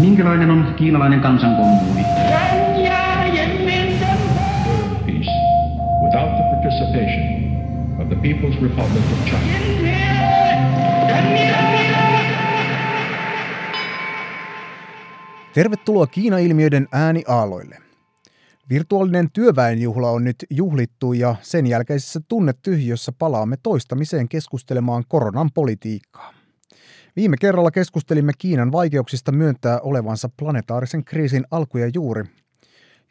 Minkälainen on kiinalainen kansankommuuni? Peace without the participation of the People's Republic of China. Tervetuloa Kiina-ilmiöiden ääniaaloille. Virtuaalinen työväenjuhla on nyt juhlittu ja sen jälkeisessä tunnetyhjössä palaamme toistamiseen keskustelemaan koronan politiikkaa. Viime kerralla keskustelimme Kiinan vaikeuksista myöntää olevansa planetaarisen kriisin alku ja juuri.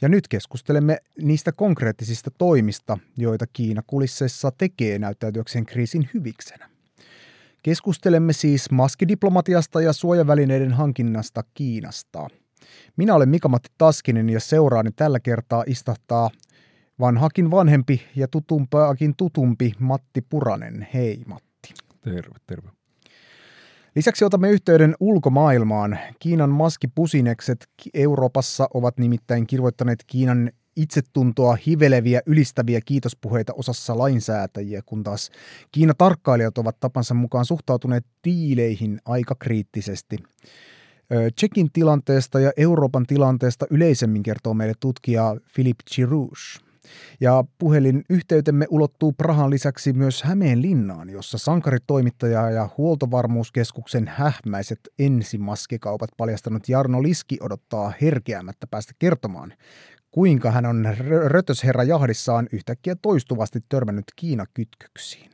Ja nyt keskustelemme niistä konkreettisista toimista, joita Kiina kulisseissa tekee näyttäytyäkseen kriisin hyviksenä. Keskustelemme siis maskidiplomatiasta ja suojavälineiden hankinnasta Kiinasta. Minä olen Mika-Matti Taskinen ja seuraani tällä kertaa istahtaa vanhakin vanhempi ja tutumpaakin tutumpi Matti Puranen. Hei Matti. Terve, terve. Lisäksi otamme yhteyden ulkomaailmaan. Kiinan maskipusinekset Euroopassa ovat nimittäin kirvoittaneet Kiinan itsetuntoa hiveleviä, ylistäviä kiitospuheita osassa lainsäätäjiä, kun taas Kiina-tarkkailijat ovat tapansa mukaan suhtautuneet diileihin aika kriittisesti. Tšekin tilanteesta ja Euroopan tilanteesta yleisemmin kertoo meille tutkija Filip Jirouš. Ja puhelinyhteytemme ulottuu Prahan lisäksi myös Hämeenlinnaan, jossa sankaritoimittaja ja huoltovarmuuskeskuksen hähmäiset ensimaskikaupat paljastanut Jarno Liski odottaa herkeämättä päästä kertomaan, kuinka hän on rötösherra jahdissaan yhtäkkiä toistuvasti törmännyt Kiina-kytköksiin.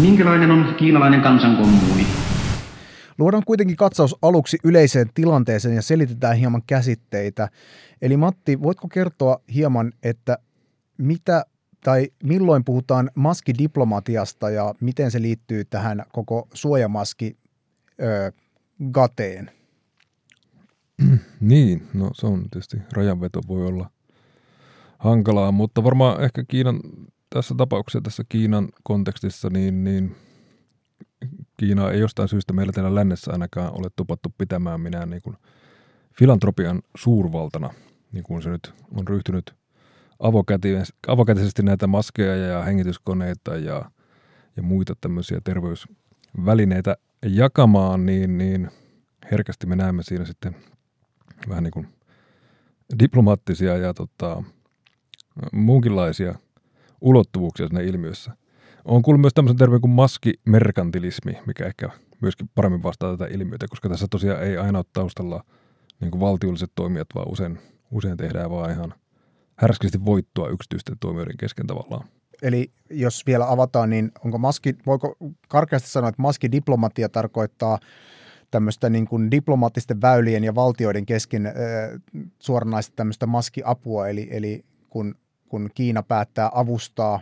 Minkälainen on kiinalainen kansankommuuni? Luodaan kuitenkin katsaus aluksi yleiseen tilanteeseen ja selitetään hieman käsitteitä. Eli Matti, voitko kertoa hieman, että mitä tai milloin puhutaan maskidiplomatiasta ja miten se liittyy tähän koko suojamaski-gateen? Niin, no se on tietysti, rajanveto voi olla hankalaa, mutta varmaan ehkä Kiinan tässä tapauksessa, tässä Kiinan kontekstissa, niin Kiina ei jostain syystä meillä täällä lännessä ainakaan ole tupattu pitämään minään niin kuin filantropian suurvaltana, niin kuin se nyt on ryhtynyt avokätisesti näitä maskeja ja hengityskoneita ja muita tämmöisiä terveysvälineitä jakamaan, niin herkästi me näemme siinä sitten vähän niin kuin diplomaattisia ja muunkinlaisia ulottuvuuksia siinä ilmiössä. On kuullut myös tämmöisen terveen kuin maskimerkantilismi, mikä ehkä myöskin paremmin vastaa tätä ilmiötä, koska tässä tosiaan ei aina ole taustalla niin kuin valtiolliset toimijat, vaan usein tehdään vaan ihan härskisti voittoa yksityisten toimijoiden kesken tavallaan. Eli jos vielä avataan, niin voiko karkeasti sanoa, että maskidiplomatia tarkoittaa tämmöistä niin kuin diplomaattisten väylien ja valtioiden kesken suoranaista tämmöistä maskiapua, eli kun Kiina päättää avustaa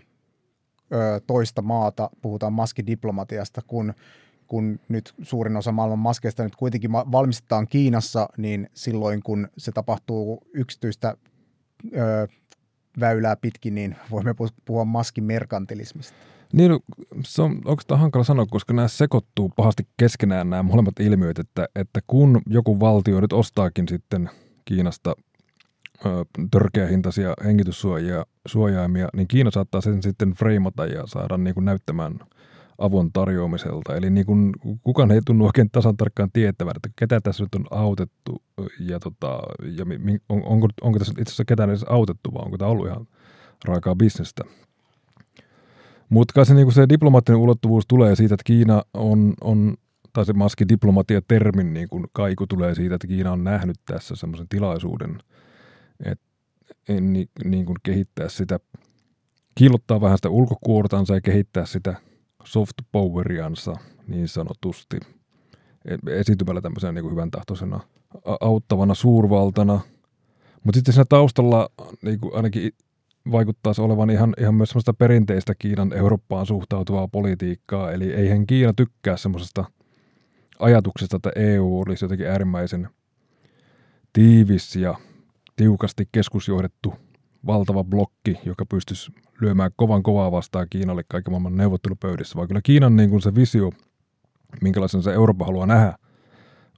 toista maata, puhutaan maskidiplomatiasta, kun nyt suurin osa maailman maskeista nyt kuitenkin valmistetaan Kiinassa, niin silloin kun se tapahtuu yksityistä väylää pitkin, niin voimme puhua maskimerkantilismista. Niin, se on oikeastaan hankala sanoa, koska nämä sekoittuu pahasti keskenään nämä molemmat ilmiöt, että kun joku valtio nyt ostaakin sitten Kiinasta törkeähintaisia hengityssuojaimia, niin Kiina saattaa sen sitten freimata ja saada niin kuin näyttämään avun tarjoamiselta. Eli niin kuin kukaan ei tunnu oikein tasan tarkkaan tietävän, että ketä tässä nyt on autettu ja onko tässä itse asiassa ketään edes autettu, vai onko tämä ollut ihan raakaa bisnestä. Mutta kai se, niin kuin se diplomaattinen ulottuvuus tulee siitä, että Kiina on tai se maskidiplomatia-termin niin kuin kaiku tulee siitä, että Kiina on nähnyt tässä semmoisen tilaisuuden, että niin kuin kehittää sitä, kiillottaa vähän sitä ulkokuortansa ja kehittää sitä soft poweriansa niin sanotusti esiintymällä tämmöisenä niin kuin hyvän tahtoisena auttavana suurvaltana. Mutta sitten siinä taustalla niin kuin ainakin vaikuttaisi olevan ihan myös semmoista perinteistä Kiinan Eurooppaan suhtautuvaa politiikkaa, eli eihän Kiina tykkää semmoisesta ajatuksesta, että EU olisi jotenkin äärimmäisen tiivis ja tiukasti keskusjohdettu valtava blokki, joka pystyisi lyömään kovan kovaa vastaan Kiinalle kaiken maailman neuvottelupöydissä, vaan kyllä Kiinan niin kuin se visio, minkälaisen se Eurooppa haluaa nähdä,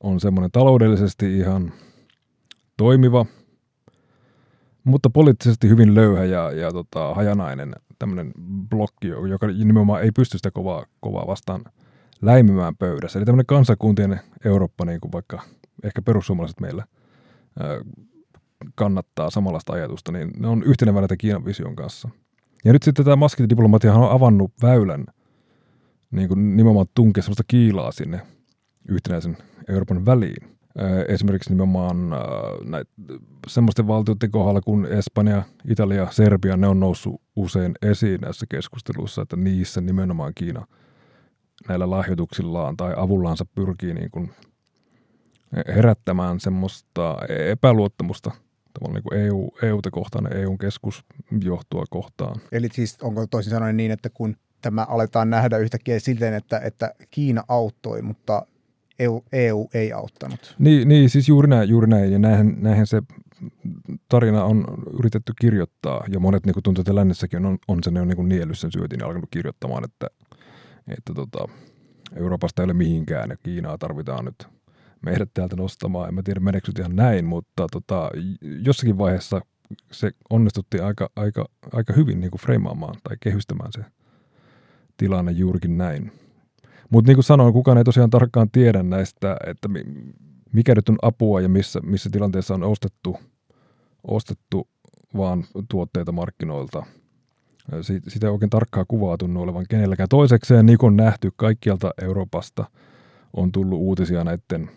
on semmoinen taloudellisesti ihan toimiva, mutta poliittisesti hyvin löyhä ja hajanainen tämmöinen blokki, joka nimenomaan ei pysty sitä kovaa vastaan läimimään pöydässä. Eli tämmöinen kansakuntien Eurooppa, niin kuin vaikka ehkä perussuomalaiset meillä kannattaa samanlaista ajatusta, niin ne on yhteneväinen Kiinan vision kanssa. Ja nyt sitten tämä maskidiplomaatiahan on avannut väylän niin kuin nimenomaan tunkea sellaista kiilaa sinne yhtenäisen Euroopan väliin. Esimerkiksi nimenomaan semmoisten valtioiden kohdalla kuin Espanja, Italia, Serbia, ne on noussut usein esiin näissä keskusteluissa, että niissä nimenomaan Kiina näillä lahjoituksillaan tai avullaansa pyrkii niin kuin herättämään semmoista epäluottamusta tavallaan niin kuin EUta kohtaan, EUn keskusjohtoa kohtaan. Eli siis onko toisin sanoen niin, että kun tämä aletaan nähdä yhtäkkiä silleen, että Kiina auttoi, mutta EU ei auttanut. Niin siis juuri näin. Ja näinhän se tarina on yritetty kirjoittaa. Ja monet niin tuntuu, että lännessäkin on sen niin kuin niellyt sen syötin ja alkanut kirjoittamaan, että Euroopasta ei ole mihinkään ja Kiinaa tarvitaan nyt meidät täältä nostamaan. En mä tiedä, meneekö ihan näin, mutta jossakin vaiheessa se onnistuttiin aika hyvin niin kuin freimaamaan tai kehystämään se tilanne juurikin näin. Mutta niin kuin sanoin, kukaan ei tosiaan tarkkaan tiedä näistä, että mikä nyt on apua ja missä tilanteessa on ostettu vaan tuotteita markkinoilta. Sitä ei oikein tarkkaa kuvaa tunnu olevan kenelläkään. Toisekseen, niin kuin on nähty, kaikkialta Euroopasta on tullut uutisia näiden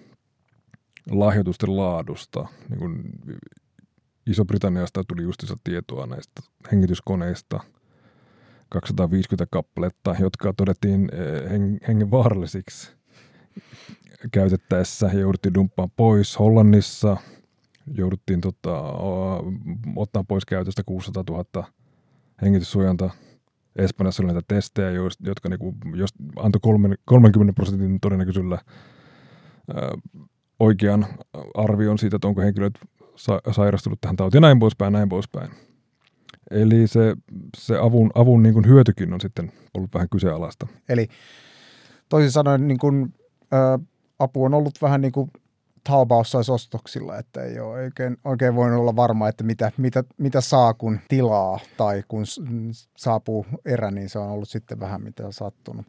lahjoitusten laadusta. Niin kuin Iso-Britanniasta tuli justiinsa tietoa näistä hengityskoneista. 250 kappaletta, jotka todettiin hengenvaarallisiksi käytettäessä ja jouduttiin dumppaamaan pois. Hollannissa jouduttiin ottaa pois käytöstä 600 000 hengityssuojanta. Espanjassa oli näitä testejä, jotka niinku, antoi 30% todennäköisyydellä oikean arvion siitä, että onko henkilöt sairastunut tähän tautiin ja näin poispäin. Eli se avun niin kuin hyötykin on sitten ollut vähän kyseenalaista. Eli toisin sanoen niin kuin, apu on ollut vähän niin kuin Taobao-saisostoksilla, että ei ole oikein voinut olla varma, että mitä saa kun tilaa tai kun saapuu erä, niin se on ollut sitten vähän mitä sattunut.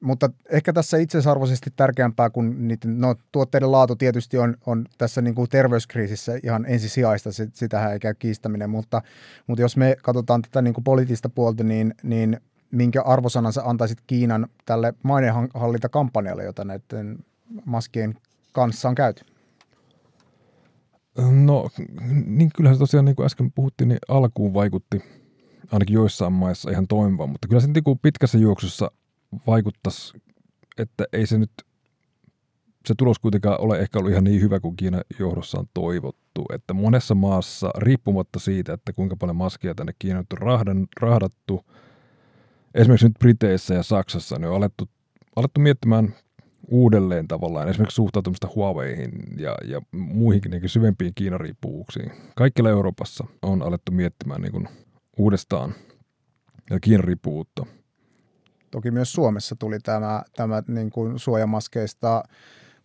Mutta ehkä tässä itseisarvoisesti tärkeämpää kuin niiden, tuotteiden laatu tietysti on tässä niin kuin terveyskriisissä ihan ensisijaista, sitähän ei käy kiistäminen, mutta jos me katsotaan tätä niin kuin poliittista puolta, niin minkä arvosanan sä antaisit Kiinan tälle maineenhallintakampanjalle, jota näiden maskien kanssa on käyty? No niin kyllähän se tosiaan niin kuin äsken puhuttiin, niin alkuun vaikutti ainakin joissain maissa ihan toimivaan, mutta kyllä se niin pitkässä juoksussa vaikuttaisi, että ei se nyt, se tulos kuitenkaan ole ehkä ollut ihan niin hyvä kuin Kiinan johdossa on toivottu, että monessa maassa, riippumatta siitä, että kuinka paljon maskia tänne Kiinan on rahdattu, esimerkiksi nyt Briteissä ja Saksassa, niin on alettu miettimään uudelleen tavallaan, esimerkiksi suhtautumista Huaweihin ja muihinkin niin syvempiin Kiinan riippuvuuksiin. Kaikkialla Euroopassa on alettu miettimään niin kuin uudestaan ja Kiinan riippuvuutta. Toki myös Suomessa tuli tämä niin kuin suojamaskeista,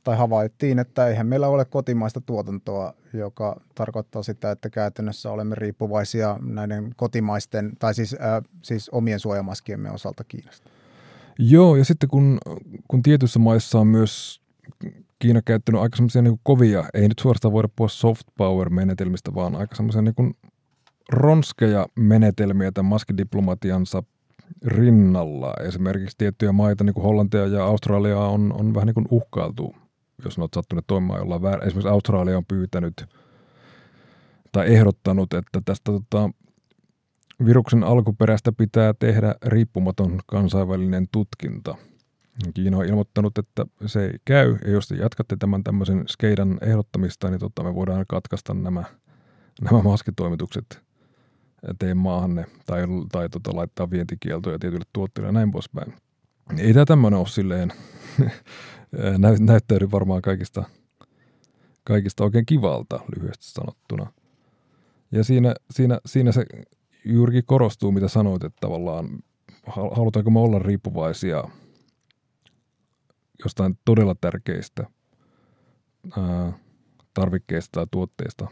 tai havaittiin, että eihän meillä ole kotimaista tuotantoa, joka tarkoittaa sitä, että käytännössä olemme riippuvaisia näiden kotimaisten, tai siis omien suojamaskiemme osalta Kiinasta. Joo, ja sitten kun tietyissä maissa on myös Kiina käyttänyt aika semmoisia niin kuin kovia, ei nyt suorastaan voida puhua soft power-menetelmistä, vaan aika semmoisia niin kuin ronskeja menetelmiä tämän maskidiplomatiansa rinnalla. Esimerkiksi tiettyjä maita, niin kuin Hollantia ja Australiaa, on vähän niin kuin uhkailtu, jos ne olet sattuneet toimimaan jollain väärin. Esimerkiksi Australia on pyytänyt tai ehdottanut, että tästä viruksen alkuperästä pitää tehdä riippumaton kansainvälinen tutkinta. Kiina on ilmoittanut, että se ei käy, ja jos te jatkatte tämän tämmöisen skeidan ehdottamista, niin me voidaan katkaista nämä maskitoimitukset teidän maahanne tai laittaa vientikieltoja tietyille tuotteille ja näin poispäin. Ei tämä tämmöinen ole silleen näyttäydy varmaan kaikista oikein kivalta lyhyesti sanottuna. Ja siinä se juurikin korostuu, mitä sanoit, että tavallaan halutaanko me olla riippuvaisia jostain todella tärkeistä tarvikkeista tai tuotteista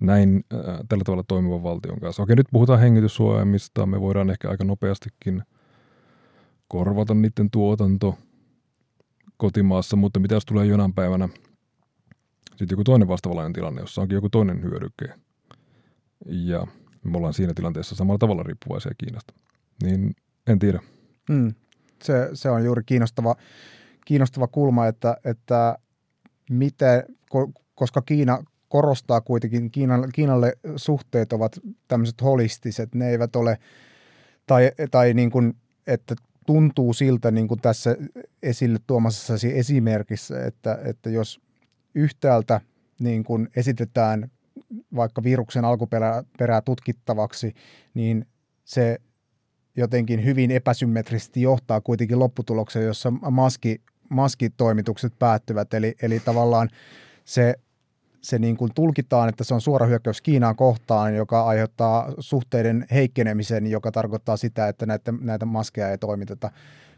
näin tällä tavalla toimivan valtion kanssa. Okei, nyt puhutaan hengityssuojaimista. Me voidaan ehkä aika nopeastikin korvata niiden tuotanto kotimaassa, mutta mitä jos tulee jonain päivänä sitten joku toinen vastavalainen tilanne, jossa onkin joku toinen hyödyke. Ja me ollaan siinä tilanteessa samalla tavalla riippuvaisia Kiinasta. Niin en tiedä. Mm. Se on juuri kiinnostava kulma, että miten, koska Kiina korostaa kuitenkin, Kiinalle suhteet ovat tämmöiset holistiset, ne eivät ole, tai niin kuin, että tuntuu siltä niin kuin tässä esille tuomassasi esimerkissä, että jos yhtäältä niin kuin esitetään vaikka viruksen alkuperää tutkittavaksi, niin se jotenkin hyvin epäsymmetrisesti johtaa kuitenkin lopputulokseen, jossa maskitoimitukset päättyvät. Eli tavallaan se niin kuin tulkitaan, että se on suora hyökkäys Kiinaan kohtaan, joka aiheuttaa suhteiden heikkenemisen, joka tarkoittaa sitä, että näitä maskeja ei toimiteta.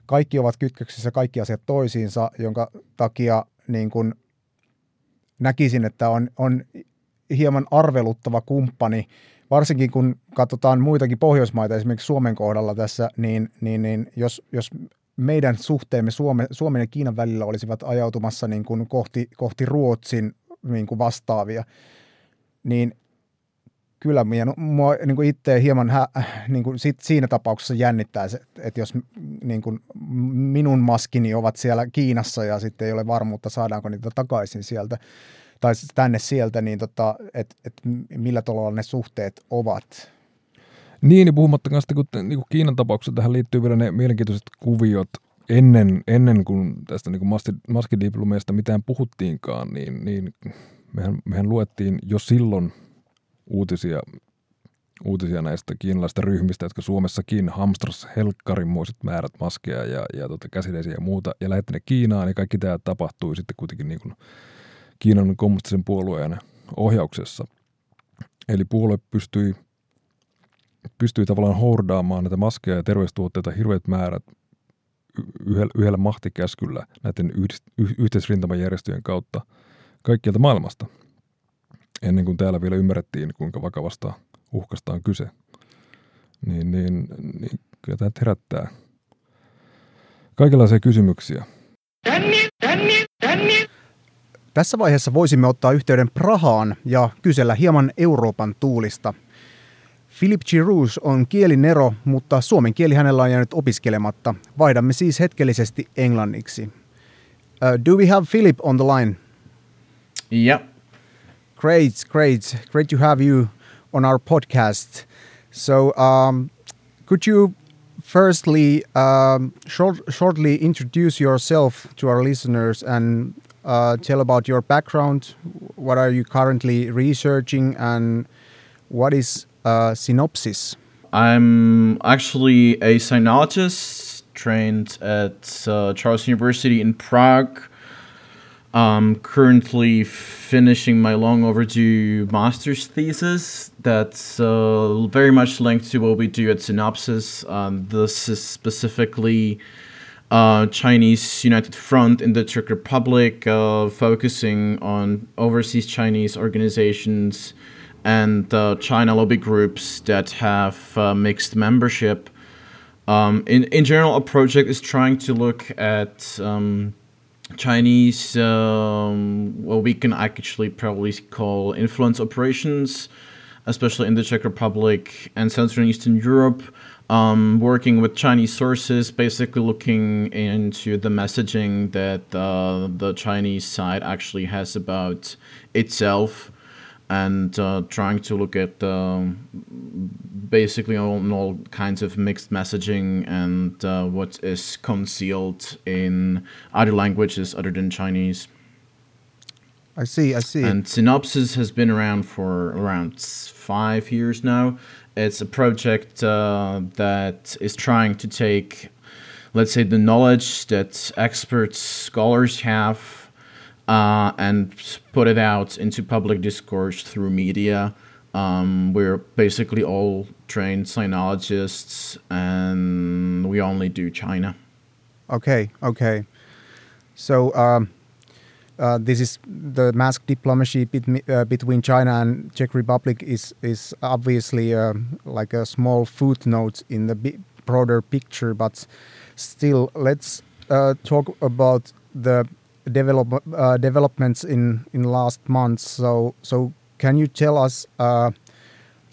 Kaikki ovat kytköksissä, kaikki asiat toisiinsa, jonka takia niin kuin näkisin, että on hieman arveluttava kumppani, varsinkin kun katsotaan muitakin Pohjoismaita, esimerkiksi Suomen kohdalla tässä, niin jos meidän suhteemme Suomen ja Kiinan välillä olisivat ajautumassa niin kuin kohti Ruotsin niin kuin vastaavia, niin kyllä minua niin kuin itse hieman niin kuin siinä tapauksessa jännittää se, että jos niin kuin minun maskini ovat siellä Kiinassa ja sitten ei ole varmuutta, saadaanko niitä takaisin sieltä tai tänne sieltä, niin että millä tavalla ne suhteet ovat. Niin puhumattakaan sitä, kun niin Kiinan tapauksessa tähän liittyy vielä ne mielenkiintoiset kuviot ennen kuin tästä niin maskidiplomeista mitään puhuttiinkaan, niin mehän luettiin jo silloin uutisia näistä kiinalaisista ryhmistä, jotka Suomessakin hamstras helkkarinmoiset määrät maskeja ja käsidesiä ja muuta, ja lähetti ne Kiinaan, ja kaikki tämä tapahtui sitten kuitenkin niin kuin Kiinan kommunistisen puolueen ohjauksessa. Eli puolue pystyi tavallaan hoordaamaan näitä maskeja ja terveystuotteita hirveät määrät yhdellä mahtikäskyllä näiden yhteisrintamajärjestöjen kautta kaikkialta maailmasta, ennen kuin täällä vielä ymmärrettiin, kuinka vakavasta uhkasta on kyse. Niin kyllä tämä herättää kaikenlaisia kysymyksiä. Tässä vaiheessa voisimme ottaa yhteyden Prahaan ja kysellä hieman Euroopan tuulista. Filip Jirouš on kielinero, mutta suomen kieli hänellä on jäänyt opiskelematta. Vaihdamme siis hetkellisesti englanniksi. Do we have Philip on the line? Yeah. Great to have you on our podcast. So, could you firstly shortly introduce yourself to our listeners and tell about your background? What are you currently researching, and what is Sinopsis? I'm actually a sinologist trained at Charles University in Prague. I'm currently finishing my long overdue master's thesis that's very much linked to what we do at Sinopsis. This is specifically Chinese United Front in the Czech Republic, focusing on overseas Chinese organizations and China lobby groups that have mixed membership. In general, our project is trying to look at Chinese, what we can actually probably call influence operations, especially in the Czech Republic and Central and Eastern Europe, working with Chinese sources, basically looking into the messaging that the Chinese side actually has about itself, and trying to look at basically all kinds of mixed messaging and what is concealed in other languages other than Chinese. I see. And Sinopsis has been around for around 5 years now. It's a project that is trying to take, let's say, the knowledge that experts, scholars have, and put it out into public discourse through media. We're basically all trained sinologists, and we only do China. Okay. So this is the mask diplomacy between China and Czech Republic is obviously like a small footnote in the broader picture, but still, let's talk about the developments in last month. So can you tell us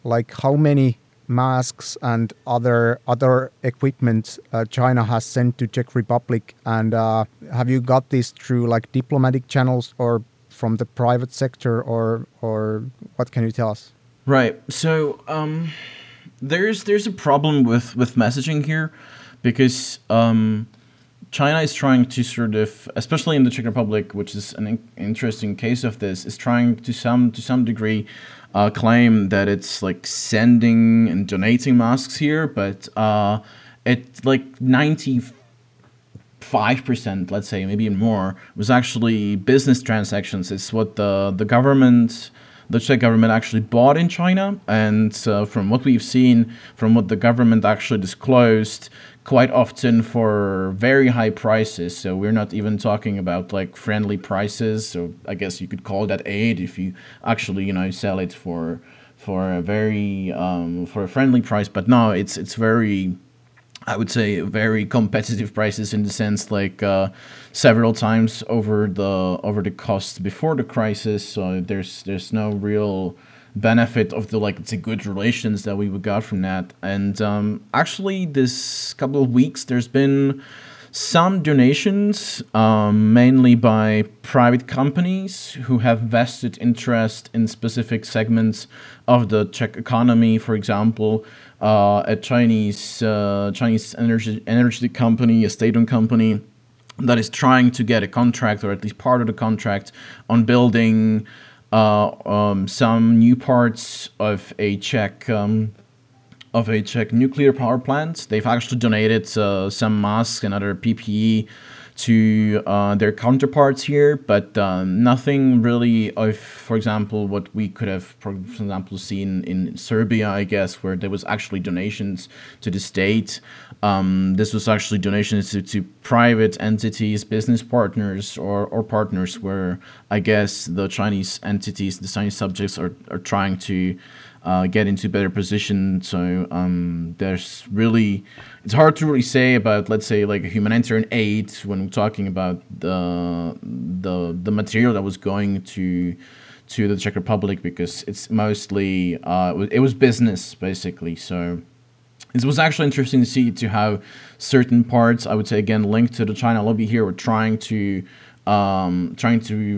like how many masks and other equipment China has sent to Czech Republic, and have you got this through like diplomatic channels or from the private sector, or what can you tell us? Right. So there's a problem with messaging here, because China is trying to sort of, especially in the Czech Republic, which is an interesting case of this, is trying to some degree claim that it's like sending and donating masks here, but it like 95%, let's say, maybe even more, was actually business transactions. It's what the government, the Czech government, actually bought in China, and from what we've seen, from what the government actually disclosed, quite often for very high prices. So we're not even talking about like friendly prices. So I guess you could call that aid if you actually, you know, sell it for a very for a friendly price. But no, it's very, I would say, very competitive prices, in the sense like several times over the cost before the crisis. So there's no real benefit of the like the good relations that we got from that. And actually, this couple of weeks there's been some donations, mainly by private companies who have vested interest in specific segments of the Czech economy. For example, a Chinese energy company, a state-owned company, that is trying to get a contract, or at least part of the contract, on building some new parts of a Czech nuclear power plant. They've actually donated some masks and other PPE to their counterparts here, but nothing really of, for example, what we could have, for example, seen in Serbia, I guess, where there was actually donations to the state. This was actually donations to private entities, business partners, or partners where I guess the Chinese entities, the Chinese subjects are trying to get into better position. So there's really, it's hard to really say about, let's say, like humanitarian aid when we're talking about the material that was going to the Czech Republic, because it's mostly it was business basically. So it was actually interesting to see to how certain parts, I would say again linked to the China lobby here, were trying to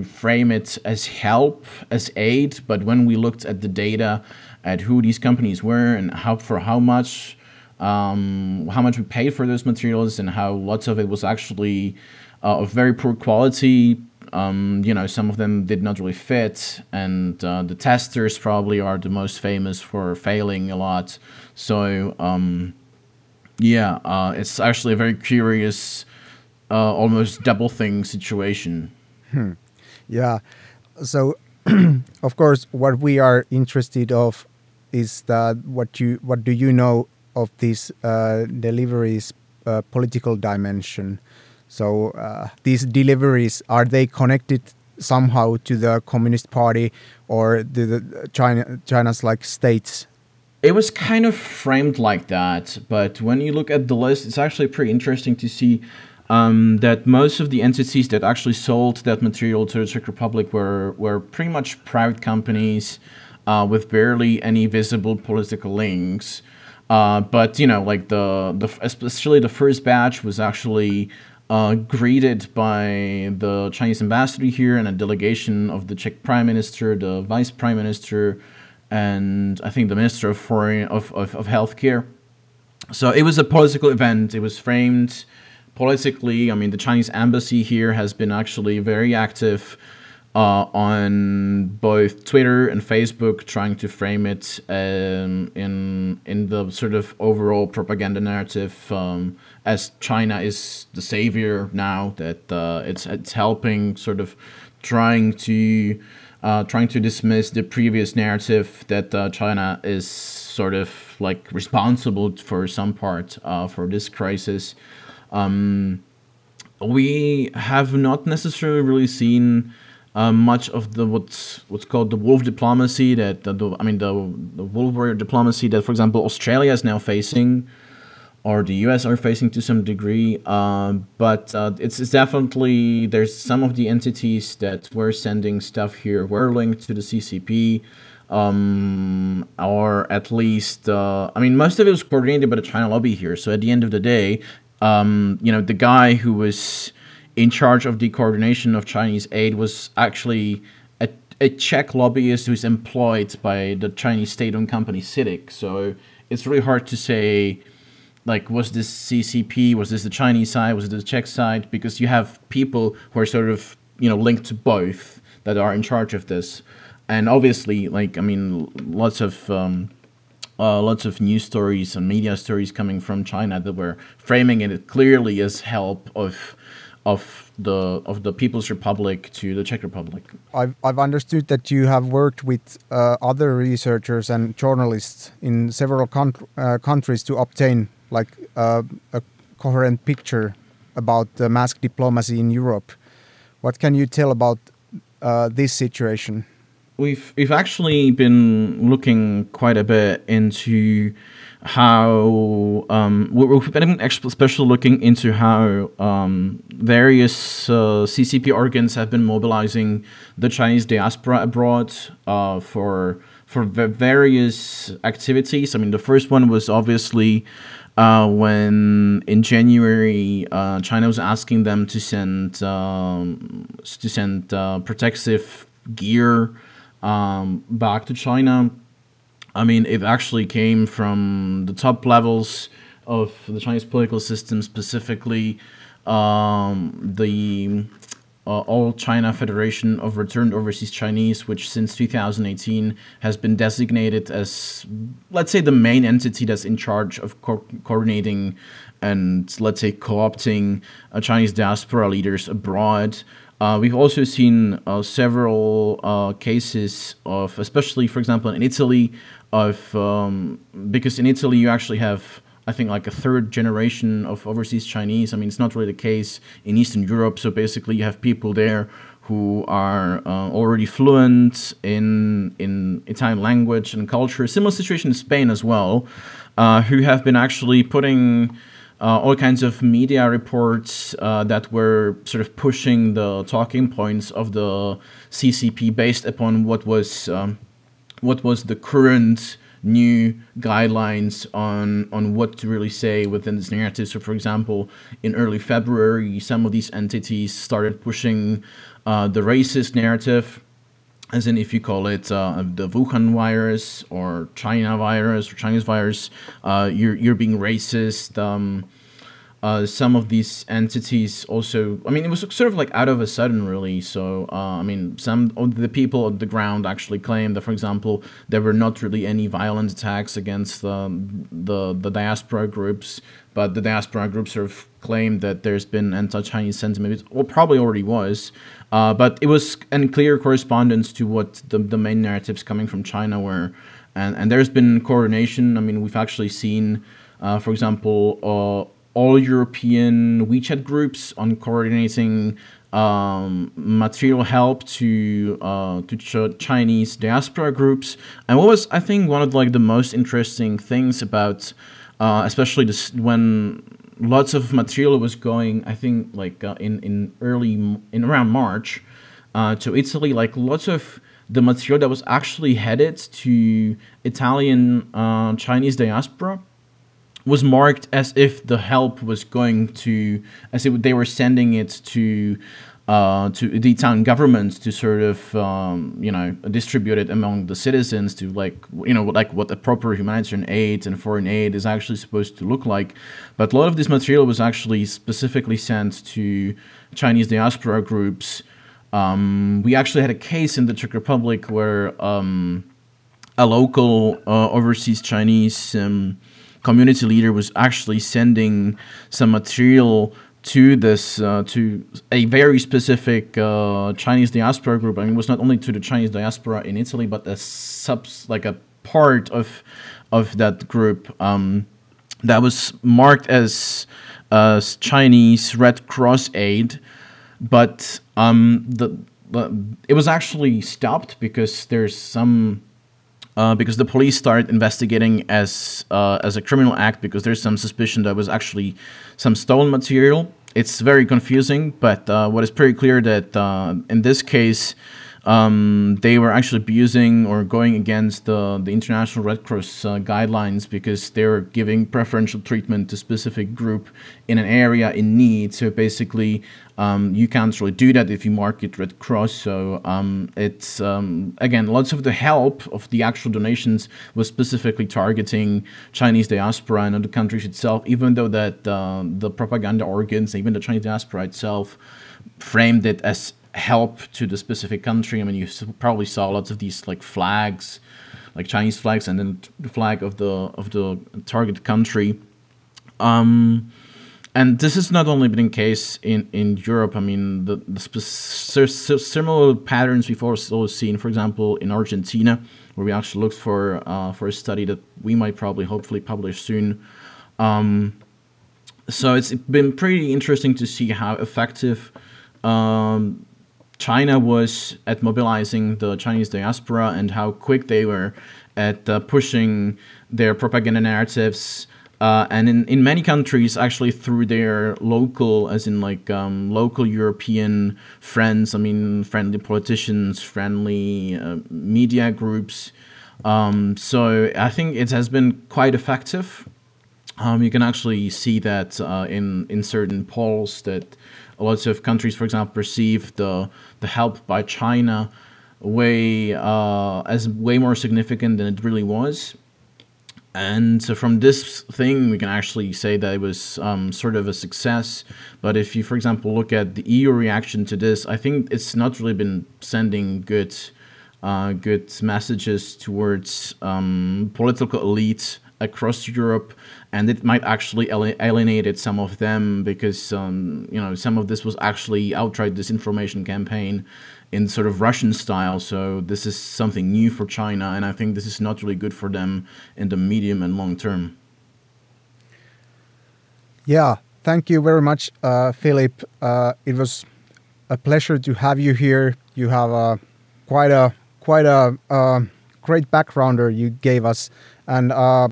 frame it as help, as aid. But when we looked at the data, at who these companies were and how much we paid for those materials, and how lots of it was actually of very poor quality, you know, some of them did not really fit, and the testers probably are the most famous for failing a lot. So it's actually a very curious, almost double-thing situation. Yeah. So, of course, what we are interested of is that what do you know of this deliveries political dimension? So these deliveries, are they connected somehow to the Communist Party or the China's like states? It was kind of framed like that, but when you look at the list, it's actually pretty interesting to see that most of the entities that actually sold that material to the Czech Republic were pretty much private companies with barely any visible political links. But, you know, like especially the first batch was actually greeted by the Chinese ambassador here and a delegation of the Czech prime minister, the vice prime minister, and I think the minister of healthcare. So it was a political event. It was framed politically. I mean, the Chinese embassy here has been actually very active on both Twitter and Facebook, trying to frame it in the sort of overall propaganda narrative as China is the savior now, that it's helping, sort of trying to dismiss the previous narrative that China is sort of like responsible for some part for this crisis. We have not necessarily really seen much of the what's called the wolf diplomacy that the wolf warrior diplomacy that, for example, Australia is now facing, or the US are facing to some degree. But it's definitely, there's some of the entities that were sending stuff here were linked to the CCP, or at least, most of it was coordinated by the China lobby here. So at the end of the day, the guy who was in charge of the coordination of Chinese aid was actually a Czech lobbyist who's employed by the Chinese state-owned company CITIC. So it's really hard to say, was this CCP? Was this the Chinese side? Was it the Czech side? Because you have people who are sort of, linked to both that are in charge of this. And obviously, lots of news stories and media stories coming from China that were framing it clearly as help of the People's Republic to the Czech Republic. I've understood that you have worked with other researchers and journalists in several countries to obtain a coherent picture about the mask diplomacy in Europe. What can you tell about this situation? We've actually been looking quite a bit into how we've been especially looking into how various CCP organs have been mobilizing the Chinese diaspora abroad for various activities. The first one was obviously when in January China was asking them to send protective gear back to China. It actually came from the top levels of the Chinese political system, specifically the All-China Federation of Returned Overseas Chinese, which since 2018 has been designated as, let's say, the main entity that's in charge of coordinating and, let's say, co-opting Chinese diaspora leaders abroad. We've also seen several cases of, especially, for example, in Italy, because in Italy you actually have, I think, a third generation of overseas Chinese. It's not really the case in Eastern Europe. So basically you have people there who are already fluent in Italian language and culture. Similar situation in Spain as well, who have been actually putting all kinds of media reports that were sort of pushing the talking points of the CCP based upon what was the current new guidelines on what to really say within this narrative. So, for example, in early February, some of these entities started pushing the racist narrative, as in if you call it the Wuhan virus or China virus or Chinese virus, you're being racist. Some of these entities also, it was sort of out of a sudden, really. So, some of the people on the ground actually claimed that, for example, there were not really any violent attacks against the diaspora groups, but the diaspora groups sort of claimed that there's been anti-Chinese sentiment. It probably already was, but it was in clear correspondence to what the main narratives coming from China were. And there's been coordination. We've actually seen, for example, all European WeChat groups on coordinating material help to Chinese diaspora groups. And what was, I think, one of the most interesting things about, especially this, when lots of material was going, I think, around March to Italy, lots of the material that was actually headed to Italian Chinese diaspora was marked as if the help was going to, as if they were sending it to the Italian government to sort of, distribute it among the citizens to what the proper humanitarian aid and foreign aid is actually supposed to look like. But a lot of this material was actually specifically sent to Chinese diaspora groups. We actually had a case in the Czech Republic where a local overseas Chinese community leader was actually sending some material to this to a very specific Chinese diaspora group. It was not only to the Chinese diaspora in Italy, but a part of that group that was marked as Chinese Red Cross aid, but it was actually stopped because there's some because the police started investigating as a criminal act because there's some suspicion that was actually some stolen material. It's very confusing, but what is pretty clear that in this case, they were actually abusing or going against the International Red Cross guidelines because they were giving preferential treatment to specific group in an area in need. So basically, you can't really do that if you market Red Cross. So it's, again, lots of the help of the actual donations was specifically targeting Chinese diaspora and other countries itself, even though that the propaganda organs, even the Chinese diaspora itself, framed it as help to the specific country. I mean, you probably saw lots of these like flags, like Chinese flags, and then the flag of the target country. And this has not only been the case in Europe. I mean, the similar patterns we've also seen, for example, in Argentina, where we actually looked for a study that we might probably hopefully publish soon. So it's been pretty interesting to see how effective China was at mobilizing the Chinese diaspora and how quick they were at pushing their propaganda narratives. And in many countries, actually through their local, as in like local European friends, I mean, friendly politicians, friendly media groups. So I think it has been quite effective. You can actually see that in certain polls that lots of countries, for example, perceive the help by China way more significant than it really was. And so from this thing, we can actually say that it was sort of a success. But if you, for example, look at the EU reaction to this, I think it's not really been sending good messages towards political elites across Europe, and it might actually alienate some of them because some of this was actually outright disinformation campaign in sort of Russian style. So this is something new for China, and I think this is not really good for them in the medium and long term. Yeah, thank you very much, Filip. It was a pleasure to have you here. You have quite a great backgrounder you gave us. And